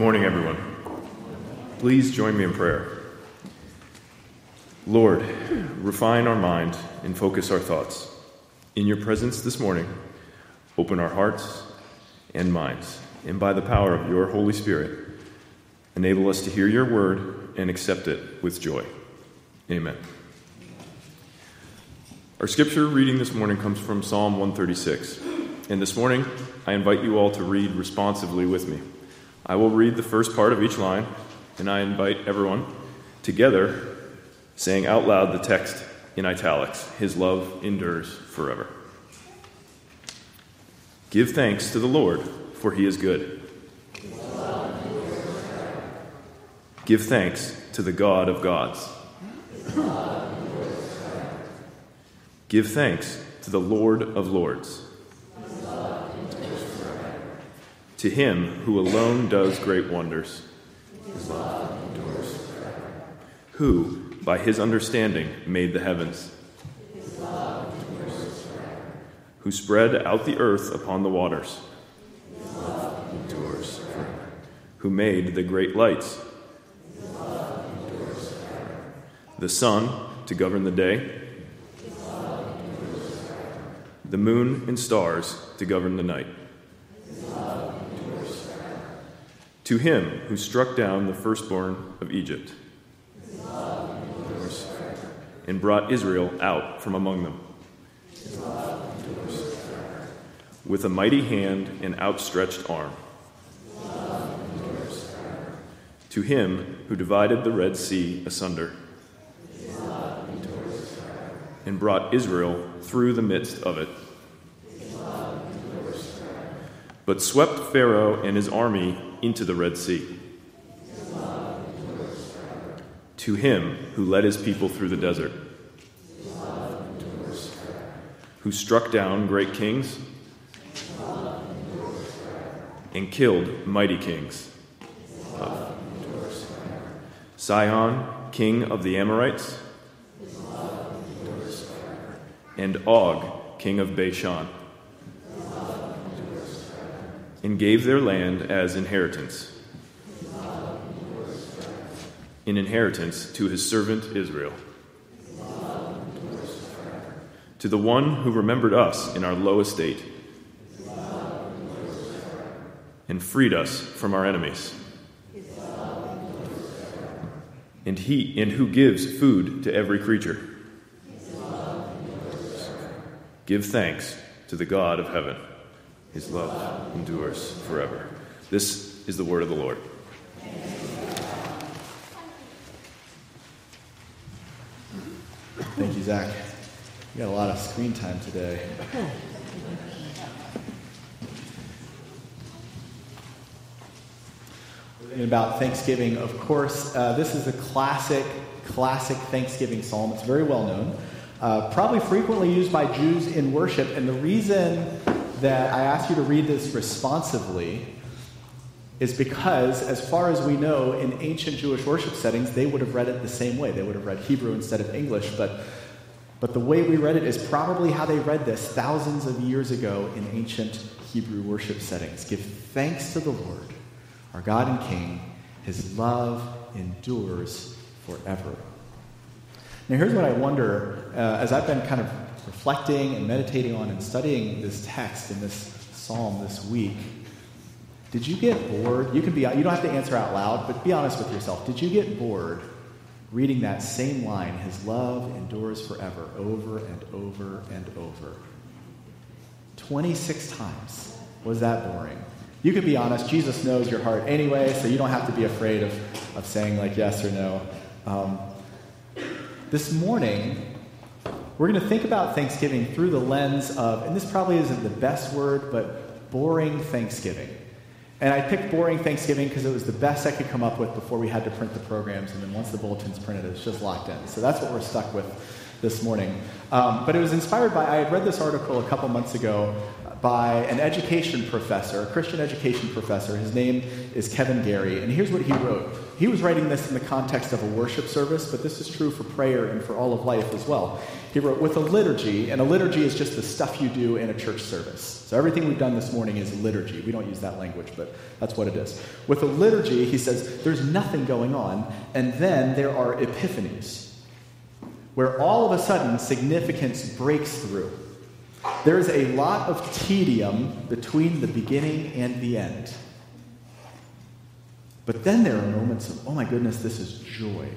Good morning, everyone. Please join me in prayer. Lord, refine our mind and focus our thoughts. In your presence this morning, open our hearts and minds, and by the power of your Holy Spirit, enable us to hear your word and accept it with joy. Amen. Our scripture reading this morning comes from Psalm 136, and this morning I invite you all to read responsively with me. I will read the first part of each line, and I invite everyone together, saying out loud the text in italics, His love endures forever. Give thanks to the Lord, for he is good. Give thanks to the God of gods. Give thanks to the Lord of lords. To him who alone does great wonders, his love endures forever. Who, by his understanding, made the heavens, his love endures forever. Who spread out the earth upon the waters, his love endures forever. Who made the great lights, his love endures forever. The sun to govern the day, his love endures forever. The moon and stars to govern the night. To him who struck down the firstborn of Egypt, his love endures forever. And brought Israel out from among them, his love endures forever. With a mighty hand and outstretched arm, his love endures forever. To him who divided the Red Sea asunder, his love endures forever. And brought Israel through the midst of it, his love endures forever. But swept Pharaoh and his army into the Red Sea. His love endures forever. To him who led his people through the desert, his love endures forever. Who struck down great kings, his love endures forever. And killed mighty kings, his love endures forever. Sihon, king of the Amorites, his love endures forever. And Og, king of Bashan, and gave their land as inheritance, an inheritance to his servant Israel, to the one who remembered us in our low estate, and freed us from our enemies, and who gives food to every creature. Give thanks to the God of heaven. His love endures forever. This is the word of the Lord. Thank you, Zach. We got a lot of screen time today. And about Thanksgiving, of course, this is a classic Thanksgiving psalm. It's very well known, probably frequently used by Jews in worship. And the reason that I ask you to read this responsively is because, as far as we know, in ancient Jewish worship settings, they would have read it the same way. They would have read Hebrew instead of English, but the way we read it is probably how they read this thousands of years ago in ancient Hebrew worship settings. Give thanks to the Lord, our God and King. His love endures forever. Now, here's what I wonder, as I've been kind of reflecting and meditating on and studying this text in this psalm this week, did you get bored? You don't have to answer out loud, but be honest with yourself. Did you get bored reading that same line, his love endures forever, over and over and over? 26 times. Was that boring? You could be honest. Jesus knows your heart anyway, so you don't have to be afraid of saying like yes or no. This morning, we're going to think about Thanksgiving through the lens of, and this probably isn't the best word, but boring Thanksgiving. And I picked boring Thanksgiving because it was the best I could come up with before we had to print the programs, and then once the bulletin's printed, it's just locked in. So that's what we're stuck with this morning. But it was inspired by, I had read this article a couple months ago by an education professor, a Christian education professor. His name is Kevin Gary, and here's what he wrote. He was writing this in the context of a worship service, but this is true for prayer and for all of life as well. He wrote, with a liturgy, and a liturgy is just the stuff you do in a church service. So everything we've done this morning is liturgy. We don't use that language, but that's what it is. With a liturgy, he says, there's nothing going on, and then there are epiphanies, where all of a sudden significance breaks through. There is a lot of tedium between the beginning and the end. But then there are moments of, oh my goodness, this is joy.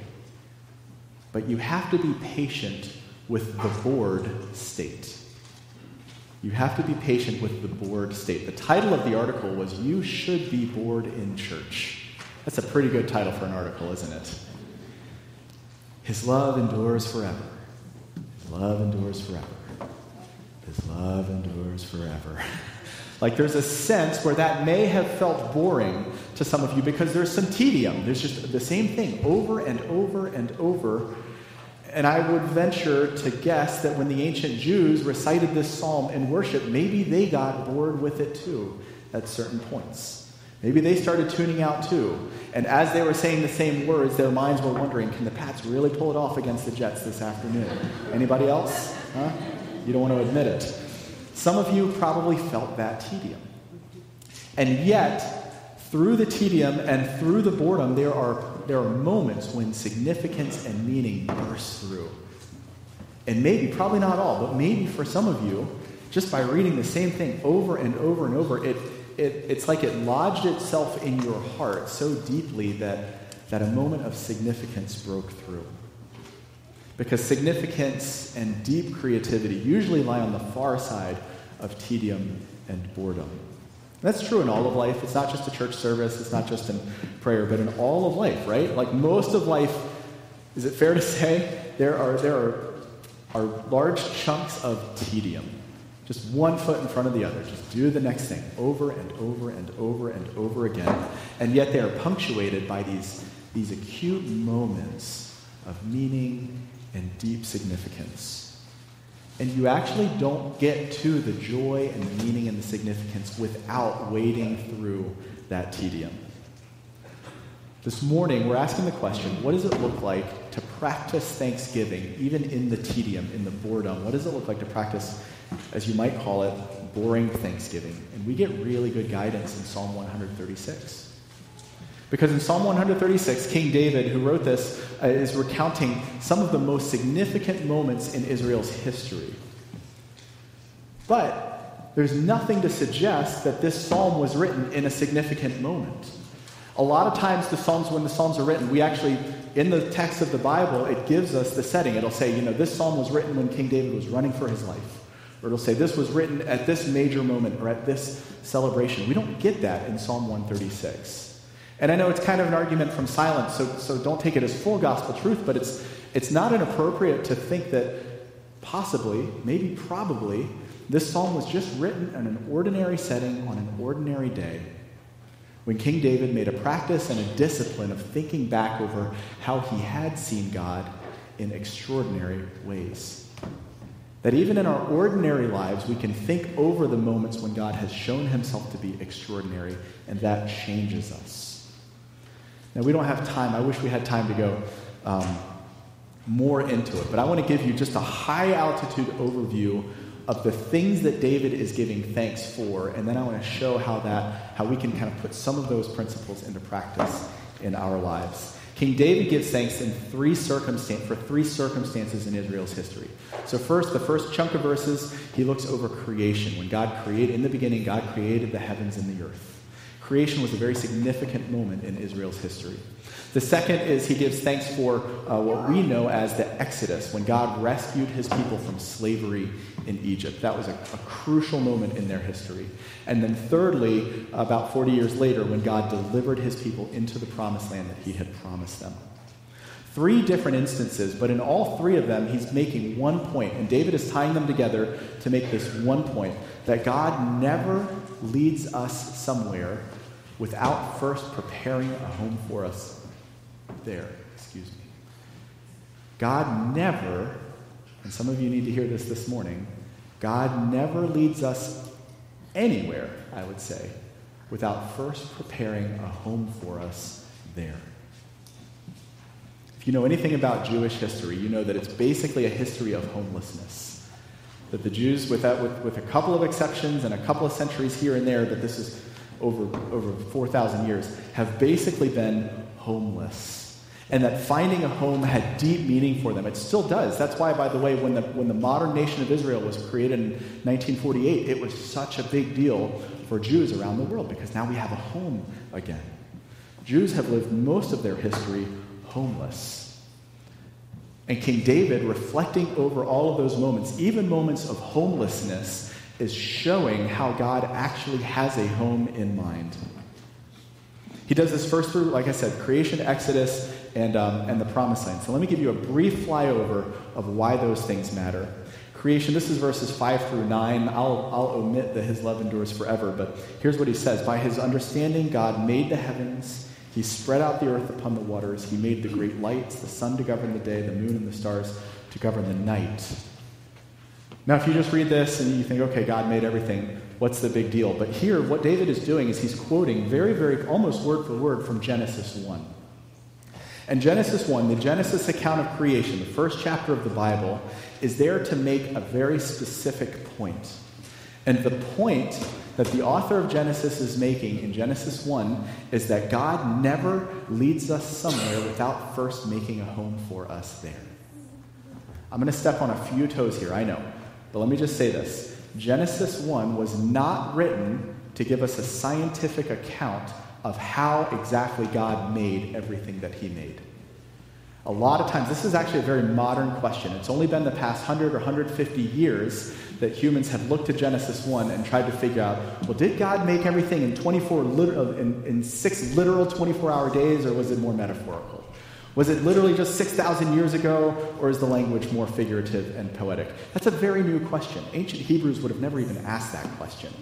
But you have to be patient with the bored state. You have to be patient with the bored state. The title of the article was, You Should Be Bored in Church. That's a pretty good title for an article, isn't it? His love endures forever. His love endures forever. His love endures forever. Like, there's a sense where that may have felt boring to some of you because there's some tedium. There's just the same thing over and over and over. And I would venture to guess that when the ancient Jews recited this psalm in worship, maybe they got bored with it too at certain points. Maybe they started tuning out too. And as they were saying the same words, their minds were wondering, can the Pats really pull it off against the Jets this afternoon? Anybody else? Huh? You don't want to admit it. Some of you probably felt that tedium. And yet, through the tedium and through the boredom, there are moments when significance and meaning burst through. And maybe, probably not all, but maybe for some of you, just by reading the same thing over and over and over, it's like it lodged itself in your heart so deeply that a moment of significance broke through. Because significance and deep creativity usually lie on the far side of tedium and boredom. And that's true in all of life. It's not just a church service. It's not just in prayer, but in all of life, right? Like most of life, is it fair to say, there are large chunks of tedium. Just one foot in front of the other. Just do the next thing over and over and over and over again. And yet they are punctuated by these acute moments of meaning and deep significance. And you actually don't get to the joy and the meaning and the significance without wading through that tedium. This morning, we're asking the question, what does it look like to practice Thanksgiving, even in the tedium, in the boredom? What does it look like to practice, as you might call it, boring Thanksgiving? And we get really good guidance in Psalm 136. Because in Psalm 136, King David, who wrote this, is recounting some of the most significant moments in Israel's history. But there's nothing to suggest that this psalm was written in a significant moment. A lot of times when the psalms are written, we actually, in the text of the Bible, it gives us the setting. It'll say, you know, this psalm was written when King David was running for his life. Or it'll say, this was written at this major moment or at this celebration. We don't get that in Psalm 136. And I know it's kind of an argument from silence, so don't take it as full gospel truth, but it's not inappropriate to think that possibly, maybe probably, this psalm was just written in an ordinary setting on an ordinary day when King David made a practice and a discipline of thinking back over how he had seen God in extraordinary ways. That even in our ordinary lives, we can think over the moments when God has shown himself to be extraordinary, and that changes us. Now, we don't have time. I wish we had time to go more into it. But I want to give you just a high-altitude overview of the things that David is giving thanks for, and then I want to show how we can kind of put some of those principles into practice in our lives. King David gives thanks in three circumstances in Israel's history. So first, the first chunk of verses, he looks over creation. When God created, in the beginning, God created the heavens and the earth. Creation was a very significant moment in Israel's history. The second is he gives thanks for what we know as the Exodus, when God rescued his people from slavery in Egypt. That was a crucial moment in their history. And then thirdly, about 40 years later, when God delivered his people into the promised land that he had promised them. Three different instances, but in all three of them, he's making one point, and David is tying them together to make this one point, that God never leads us somewhere without first preparing a home for us there. Excuse me. God never, and some of you need to hear this morning, God never leads us anywhere, I would say, without first preparing a home for us there. If you know anything about Jewish history, you know that it's basically a history of homelessness. That the Jews, with a couple of exceptions and a couple of centuries here and there, but this is over 4,000 years, have basically been homeless. And that finding a home had deep meaning for them. It still does. That's why, by the way, when the modern nation of Israel was created in 1948, it was such a big deal for Jews around the world, because now we have a home again. Jews have lived most of their history homeless. And King David, reflecting over all of those moments, even moments of homelessness, is showing how God actually has a home in mind. He does this first through, like I said, creation, Exodus, and the Promised Land. So let me give you a brief flyover of why those things matter. Creation, this is verses 5 through 9. I'll omit that his love endures forever, but here's what he says. By his understanding, God made the heavens. He spread out the earth upon the waters. He made the great lights, the sun to govern the day, the moon and the stars to govern the night. Now, if you just read this and you think, okay, God made everything, what's the big deal? But here, what David is doing is he's quoting very, very, almost word for word from Genesis 1. And Genesis 1, the Genesis account of creation, the first chapter of the Bible, is there to make a very specific point. And the point that the author of Genesis is making in Genesis 1 is that God never leads us somewhere without first making a home for us there. I'm going to step on a few toes here, I know. But let me just say this. Genesis 1 was not written to give us a scientific account of how exactly God made everything that he made. A lot of times, this is actually a very modern question. It's only been the past 100 or 150 years that humans have looked at Genesis 1 and tried to figure out, well, did God make everything in 6 literal 24-hour days, or was it more metaphorical? Was it literally just 6,000 years ago, or is the language more figurative and poetic? That's a very new question. Ancient Hebrews would have never even asked that question.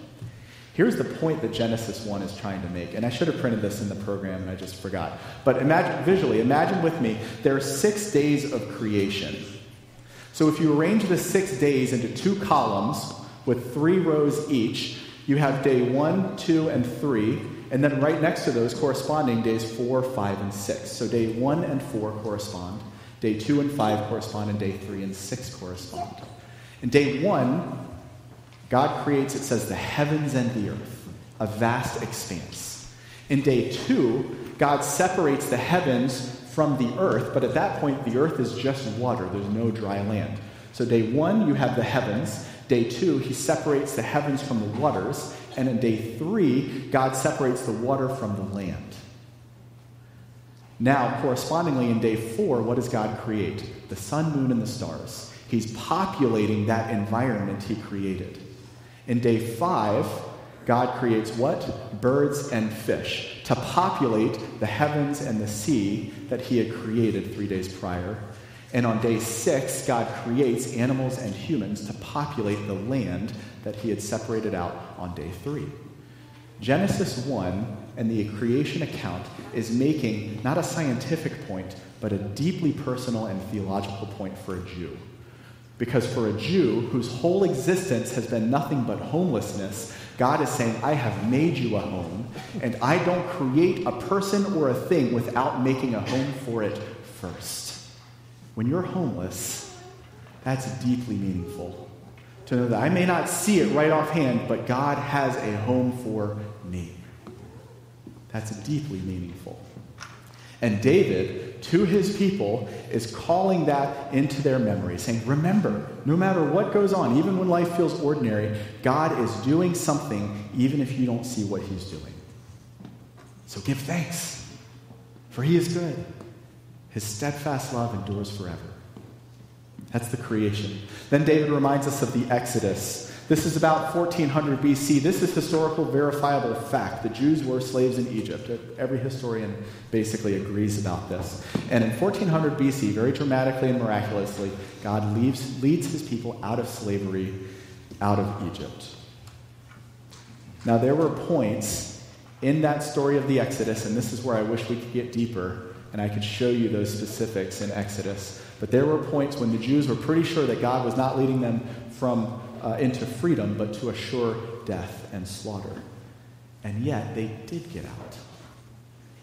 Here's the point that Genesis 1 is trying to make. And I should have printed this in the program, and I just forgot. But imagine with me, there are 6 days of creation. So if you arrange the 6 days into 2 columns with 3 rows each, you have day 1, 2, and 3. And then right next to those corresponding days 4, 5, and 6. So day 1 and 4 correspond. Day 2 and 5 correspond. And day 3 and 6 correspond. And day 1... God creates, it says, the heavens and the earth, a vast expanse. In day 2, God separates the heavens from the earth, but at that point, the earth is just water. There's no dry land. So day 1, you have the heavens. Day 2, he separates the heavens from the waters. And in day 3, God separates the water from the land. Now, correspondingly, in day 4, what does God create? The sun, moon, and the stars. He's populating that environment he created. In day 5, God creates what? Birds and fish to populate the heavens and the sea that he had created 3 days prior. And on day 6, God creates animals and humans to populate the land that he had separated out on day 3. Genesis 1 and the creation account is making not a scientific point, but a deeply personal and theological point for a Jew. Because for a Jew whose whole existence has been nothing but homelessness, God is saying, I have made you a home, and I don't create a person or a thing without making a home for it first. When you're homeless, that's deeply meaningful. To know that I may not see it right offhand, but God has a home for me. That's deeply meaningful. And David, to his people, is calling that into their memory, saying, remember, no matter what goes on, even when life feels ordinary, God is doing something, even if you don't see what he's doing. So give thanks, for he is good. His steadfast love endures forever. That's the creation. Then David reminds us of the Exodus. This is about 1400 BC. This is historical, verifiable fact. The Jews were slaves in Egypt. Every historian basically agrees about this. And in 1400 BC, very dramatically and miraculously, God leads his people out of slavery, out of Egypt. Now, there were points in that story of the Exodus, and this is where I wish we could get deeper, and I could show you those specifics in Exodus. But there were points when the Jews were pretty sure that God was not leading them from into freedom, but to a sure death and slaughter. And yet they did get out.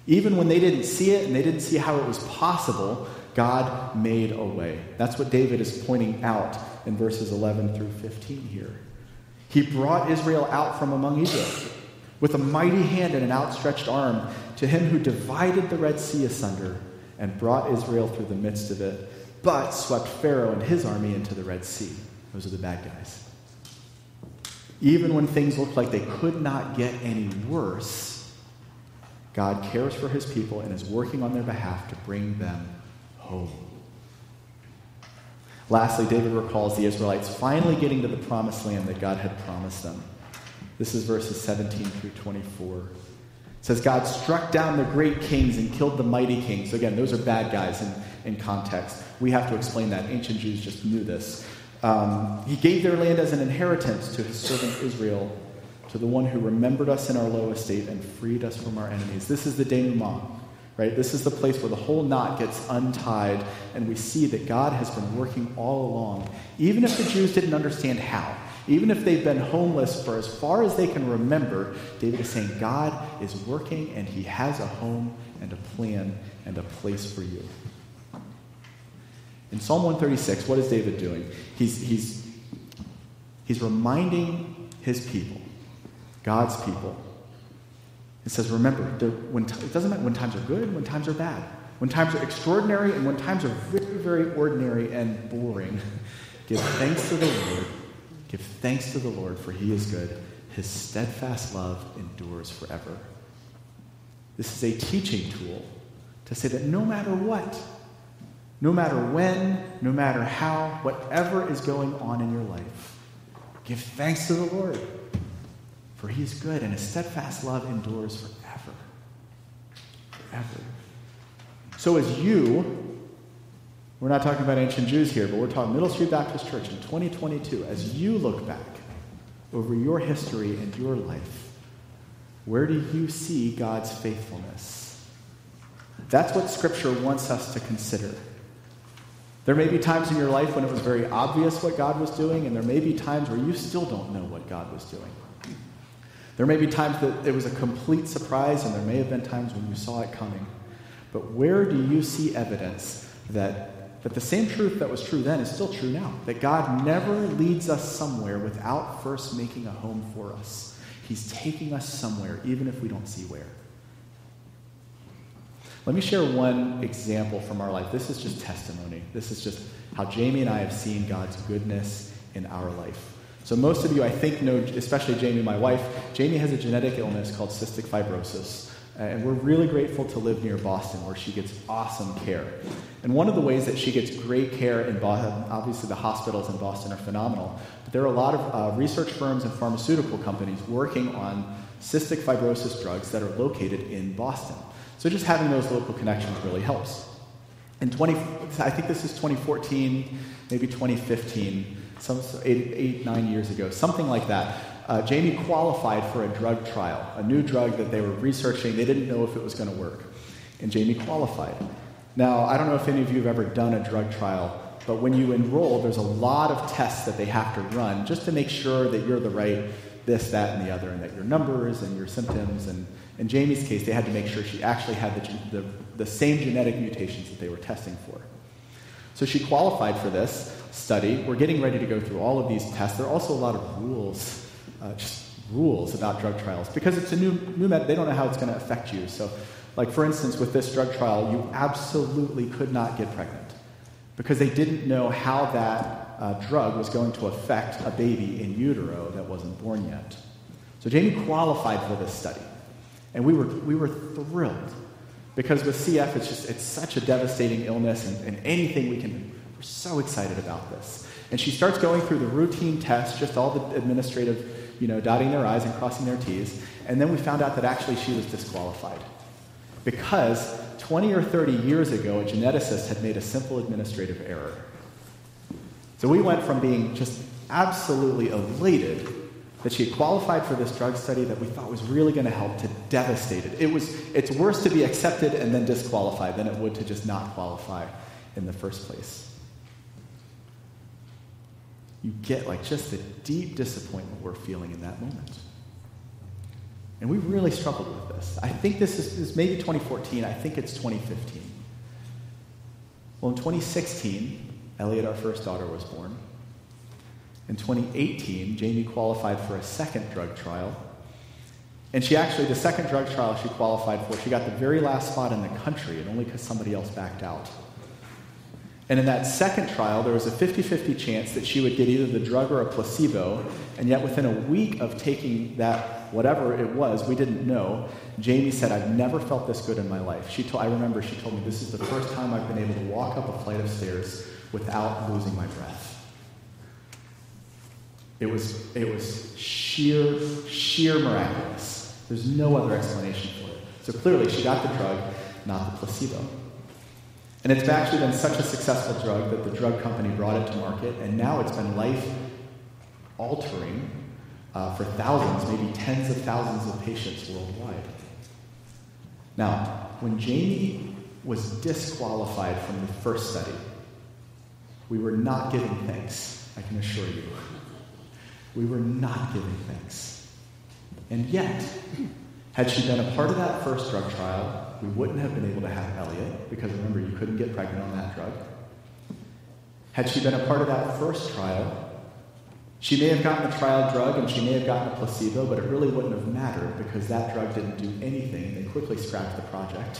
Even when they didn't see it and they didn't see how it was possible, God made a way. That's what David is pointing out in verses 11 through 15 here. He brought Israel out from among Egypt with a mighty hand and an outstretched arm, to him who divided the Red Sea asunder and brought Israel through the midst of it, but swept Pharaoh and his army into the Red Sea. Those are the bad guys. Even when things looked like they could not get any worse, God cares for his people and is working on their behalf to bring them home. Lastly, David recalls the Israelites finally getting to the promised land that God had promised them. This is verses 17 through 24. It says, God struck down the great kings and killed the mighty kings. So again, those are bad guys in context. We have to explain that. Ancient Jews just knew this. He gave their land as an inheritance to his servant Israel, to the one who remembered us in our low estate and freed us from our enemies. This is the denouement, right? This is the place where the whole knot gets untied, and we see that God has been working all along, even if the Jews didn't understand how. Even if they've been homeless for as far as they can remember, David is saying God is working, and he has a home and a plan and a place for you. In Psalm 136, what is David doing? He's reminding his people, God's people. It says, remember, it doesn't matter when times are good, when times are bad, when times are extraordinary, and when times are very, very ordinary and boring. Give thanks to the Lord. Give thanks to the Lord, for he is good. His steadfast love endures forever. This is a teaching tool to say that no matter what, no matter when, no matter how, whatever is going on in your life, give thanks to the Lord, for he is good, and his steadfast love endures forever. Forever. So as you, we're not talking about ancient Jews here, but we're talking Middle Street Baptist Church in 2022, as you look back over your history and your life, where do you see God's faithfulness? That's what Scripture wants us to consider. There may be times in your life when it was very obvious what God was doing, and there may be times where you still don't know what God was doing. There may be times that it was a complete surprise, and there may have been times when you saw it coming. But where do you see evidence that the same truth that was true then is still true now? That God never leads us somewhere without first making a home for us. He's taking us somewhere, even if we don't see where. Let me share one example from our life. This is just testimony. This is just how Jamie and I have seen God's goodness in our life. So most of you, I think, know, especially Jamie, my wife. Jamie has a genetic illness called cystic fibrosis, and we're really grateful to live near Boston, where she gets awesome care. And one of the ways that she gets great care in Boston, obviously the hospitals in Boston are phenomenal, but there are a lot of research firms and pharmaceutical companies working on cystic fibrosis drugs that are located in Boston. So just having those local connections really helps. I think this is 2014, maybe 2015, 8, 9 years ago, something like that. Jamie qualified for a drug trial, a new drug that they were researching. They didn't know if it was going to work, and Jamie qualified. Now, I don't know if any of you have ever done a drug trial, but when you enroll, there's a lot of tests that they have to run just to make sure that you're the right this, that, and the other, and that your numbers and your symptoms. And in Jamie's case, they had to make sure she actually had the same genetic mutations that they were testing for. So she qualified for this study. We're getting ready to go through all of these tests. There are also a lot of rules, just rules about drug trials, because it's a new med. They don't know how it's going to affect you. So, like for instance, with this drug trial, you absolutely could not get pregnant because they didn't know how that drug was going to affect a baby in utero that wasn't born yet. So Jamie qualified for this study, and we were thrilled, because with CF it's such a devastating illness, and anything we can do, we're so excited about this. And she starts going through the routine tests, just all the administrative, dotting their I's and crossing their T's, and then we found out that actually she was disqualified because 20 or 30 years ago a geneticist had made a simple administrative error. So we went from being just absolutely elated that she had qualified for this drug study that we thought was really going to help, to devastated. It's worse to be accepted and then disqualified than it would to just not qualify in the first place. you get like just the deep disappointment we're feeling in that moment. And we really struggled with this. I think this is maybe 2014. I think it's 2015. Well, in 2016, Elliot, our first daughter, was born. In 2018, Jamie qualified for a second drug trial. And the second drug trial she qualified for, she got the very last spot in the country, and only because somebody else backed out. And in that second trial, there was a 50-50 chance that she would get either the drug or a placebo, and yet within a week of taking that, whatever it was, we didn't know, Jamie said, "I've never felt this good in my life." I remember she told me, "This is the first time I've been able to walk up a flight of stairs without losing my breath." It was sheer miraculous. There's no other explanation for it. So clearly she got the drug, not the placebo. And it's actually been such a successful drug that the drug company brought it to market, and now it's been life-altering for thousands, maybe tens of thousands of patients worldwide. Now, when Jamie was disqualified from the first study, we were not giving thanks, I can assure you. We were not giving thanks. And yet, had she been a part of that first drug trial, we wouldn't have been able to have Elliot, because remember, you couldn't get pregnant on that drug. Had she been a part of that first trial, she may have gotten a trial drug and she may have gotten a placebo, but it really wouldn't have mattered because that drug didn't do anything. They quickly scrapped the project.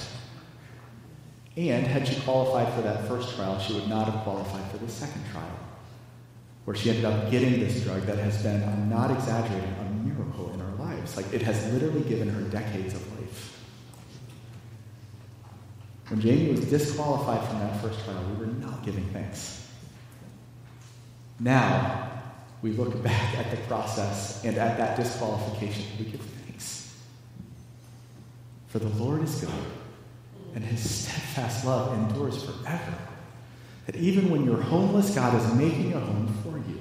And had she qualified for that first trial, she would not have qualified for the second trial, where she ended up getting this drug that has been, I'm not exaggerating, a miracle in our lives. Like, it has literally given her decades of life. When Jamie was disqualified from that first trial, we were not giving thanks. Now, we look back at the process and at that disqualification, we give thanks. For the Lord is good, and his steadfast love endures forever. That even when you're homeless, God is making a home for you.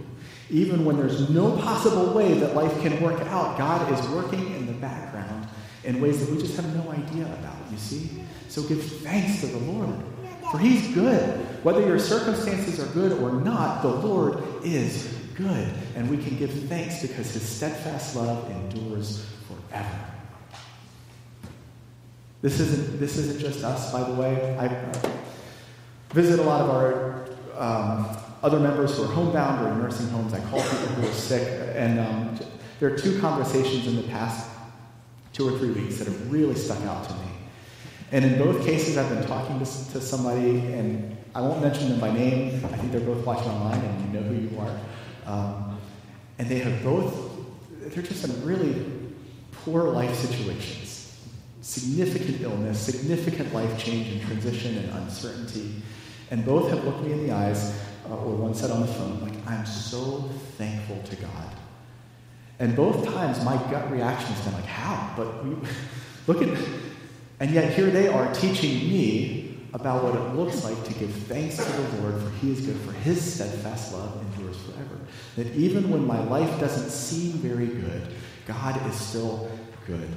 Even when there's no possible way that life can work out, God is working in the background in ways that we just have no idea about, you see? So give thanks to the Lord, for he's good. Whether your circumstances are good or not, the Lord is good. And we can give thanks because his steadfast love endures forever. This isn't just us, by the way. I visit a lot of our other members who are homebound or in nursing homes. I call people who are sick. And there are two conversations in the past 2 or 3 weeks that have really stuck out to me. And in both cases, I've been talking to somebody, and I won't mention them by name. I think they're both watching online, and you know who you are. And they have they're just in really poor life situations. Significant illness, significant life change and transition and uncertainty. And both have looked me in the eyes, or one said on the phone, like, "I'm so thankful to God." And both times, my gut reaction has been like, "How?" But And yet here they are teaching me about what it looks like to give thanks to the Lord, for he is good, for his steadfast love endures forever. That even when my life doesn't seem very good, God is still good.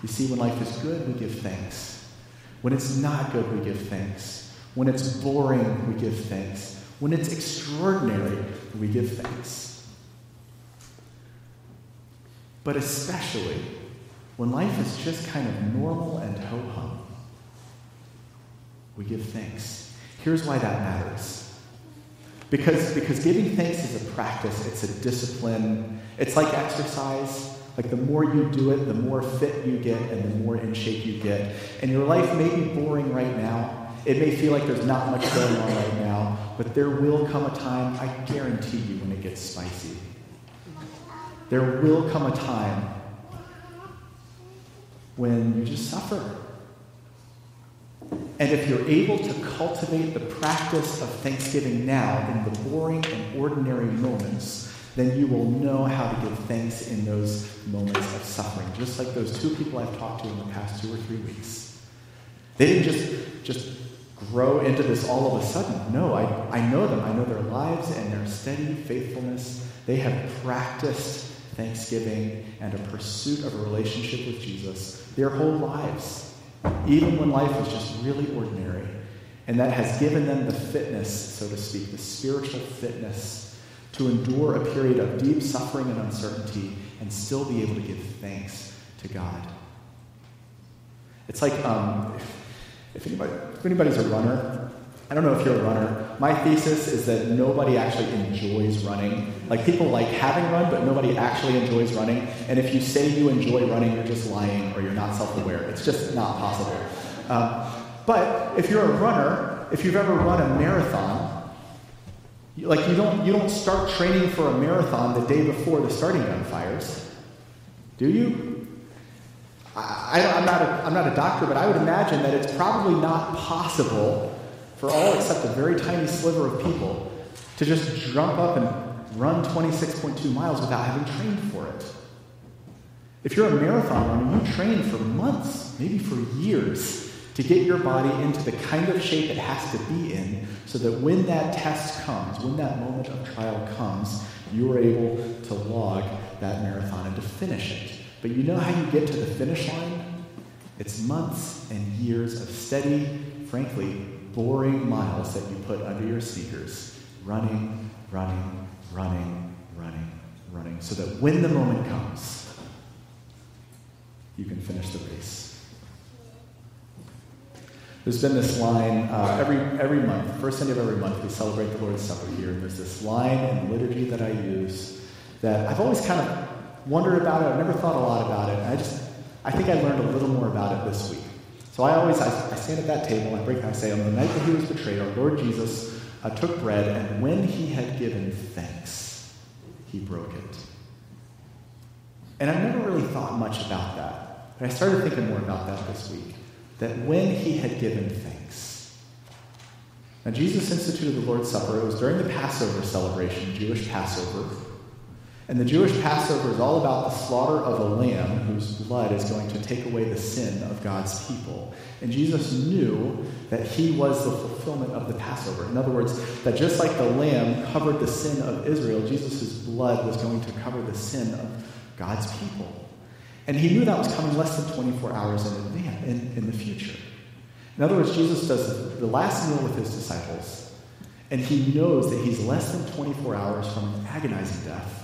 You see, when life is good, we give thanks. When it's not good, we give thanks. When it's boring, we give thanks. When it's extraordinary, we give thanks. But especially when life is just kind of normal and ho-hum, we give thanks. Here's why that matters. Because giving thanks is a practice. It's a discipline. It's like exercise. Like, the more you do it, the more fit you get and the more in shape you get. And your life may be boring right now. It may feel like there's not much going on right now. But there will come a time, I guarantee you, when it gets spicy. There will come a time when you just suffer. And if you're able to cultivate the practice of thanksgiving now in the boring and ordinary moments, then you will know how to give thanks in those moments of suffering, just like those two people I've talked to in the past 2 or 3 weeks. They didn't just grow into this all of a sudden. No, I know them. I know their lives and their steady faithfulness. They have practiced thanksgiving and a pursuit of a relationship with Jesus their whole lives, even when life was just really ordinary. And that has given them the fitness, so to speak, the spiritual fitness to to endure a period of deep suffering and uncertainty and still be able to give thanks to God. It's like if anybody's a runner, I don't know if you're a runner. My thesis is that nobody actually enjoys running. Like, people like having run, but nobody actually enjoys running. And if you say you enjoy running, you're just lying or you're not self-aware. It's just not possible. But if you're a runner, if you've ever run a marathon, like you don't start training for a marathon the day before the starting gun fires, do you? I'm not a doctor, but I would imagine that it's probably not possible for all except a very tiny sliver of people to just jump up and run 26.2 miles without having trained for it. If you're a marathon runner, you train for months, maybe for years, to get your body into the kind of shape it has to be in so that when that test comes, when that moment of trial comes, you are able to log that marathon and to finish it. But you know how you get to the finish line? It's months and years of steady, frankly, boring miles that you put under your sneakers, running, running, running, running, running, so that when the moment comes, you can finish the race. There's been this line every month, first Sunday of every month, we celebrate the Lord's Supper here, and there's this line in liturgy that I use that I've always kind of wondered about it. I've never thought a lot about it. And I think I learned a little more about it this week. So I stand at that table, I break and I say, on the night that he was betrayed, our Lord Jesus took bread, and when he had given thanks, he broke it. And I never really thought much about that. But I started thinking more about that this week, that when he had given thanks. Now, Jesus instituted the Lord's Supper. It was during the Passover celebration, Jewish Passover. And the Jewish Passover is all about the slaughter of a lamb whose blood is going to take away the sin of God's people. And Jesus knew that he was the fulfillment of the Passover. In other words, that just like the lamb covered the sin of Israel, Jesus' blood was going to cover the sin of God's people. And he knew that was coming less than 24 hours in the future. In other words, Jesus does the last meal with his disciples, and he knows that he's less than 24 hours from an agonizing death.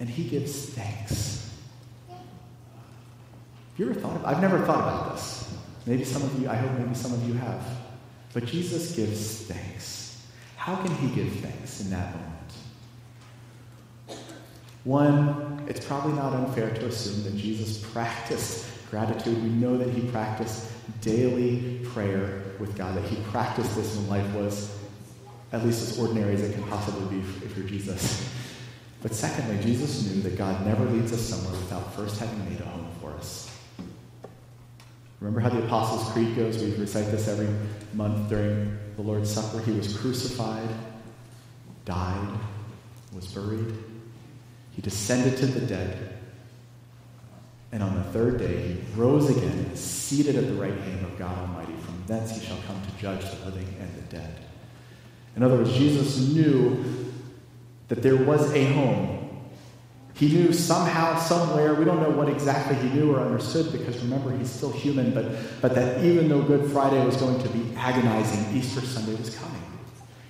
And he gives thanks. Have you ever thought about it? I've never thought about this. Maybe some of you, I hope maybe some of you have. But Jesus gives thanks. How can he give thanks in that moment? One, it's probably not unfair to assume that Jesus practiced gratitude. We know that he practiced daily prayer with God, that he practiced this when life was at least as ordinary as it can possibly be if you're Jesus. But secondly, Jesus knew that God never leads us somewhere without first having made a home for us. Remember how the Apostles' Creed goes? We recite this every month during the Lord's Supper. He was crucified, died, was buried. He descended to the dead. And on the third day, he rose again and is seated at the right hand of God Almighty. From thence he shall come to judge the living and the dead. In other words, Jesus knew that there was a home. He knew somehow, somewhere, we don't know what exactly he knew or understood, because remember, he's still human, but that even though Good Friday was going to be agonizing, Easter Sunday was coming.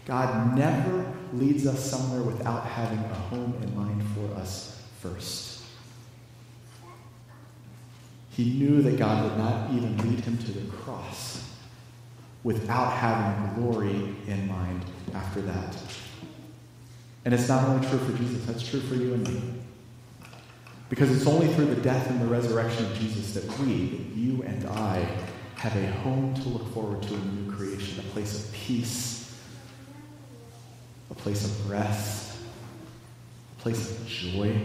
God never leads us somewhere without having a home in mind for us first. He knew that God would not even lead him to the cross without having glory in mind after that. And it's not only true for Jesus, that's true for you and me. Because it's only through the death and the resurrection of Jesus that we, you and I, have a home to look forward to, a new creation, a place of peace, a place of rest, a place of joy,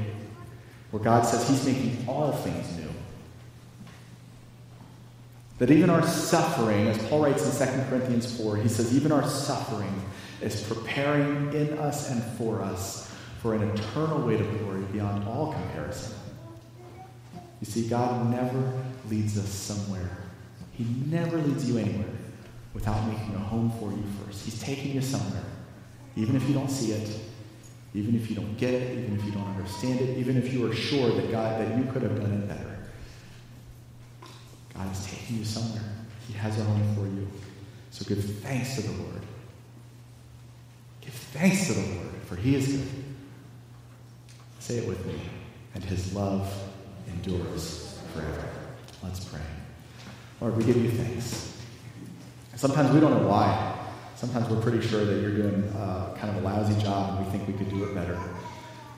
where God says he's making all things new. That even our suffering, as Paul writes in 2 Corinthians 4, he says even our suffering is preparing in us and for us for an eternal weight of glory beyond all comparison. You see, God never leads us somewhere. He never leads you anywhere without making a home for you first. He's taking you somewhere, even if you don't see it, even if you don't get it, even if you don't understand it, even if you are sure that God, that you could have done it better. God is taking you somewhere. He has a home for you. So give thanks to the Lord. Give thanks to the Lord, for he is good, Say it with me. And his love endures forever. Let's pray. Lord, we give you thanks. Sometimes we don't know why. Sometimes we're pretty sure that you're doing kind of a lousy job and we think we could do it better.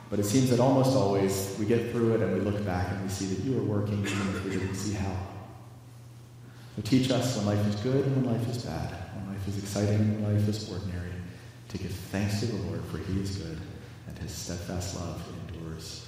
But it seems that almost always we get through it and we look back and we see that you were working even if we didn't see how. So teach us when life is good and when life is bad, when life is exciting and when life is ordinary, to give thanks to the Lord, for he is good and his steadfast love endures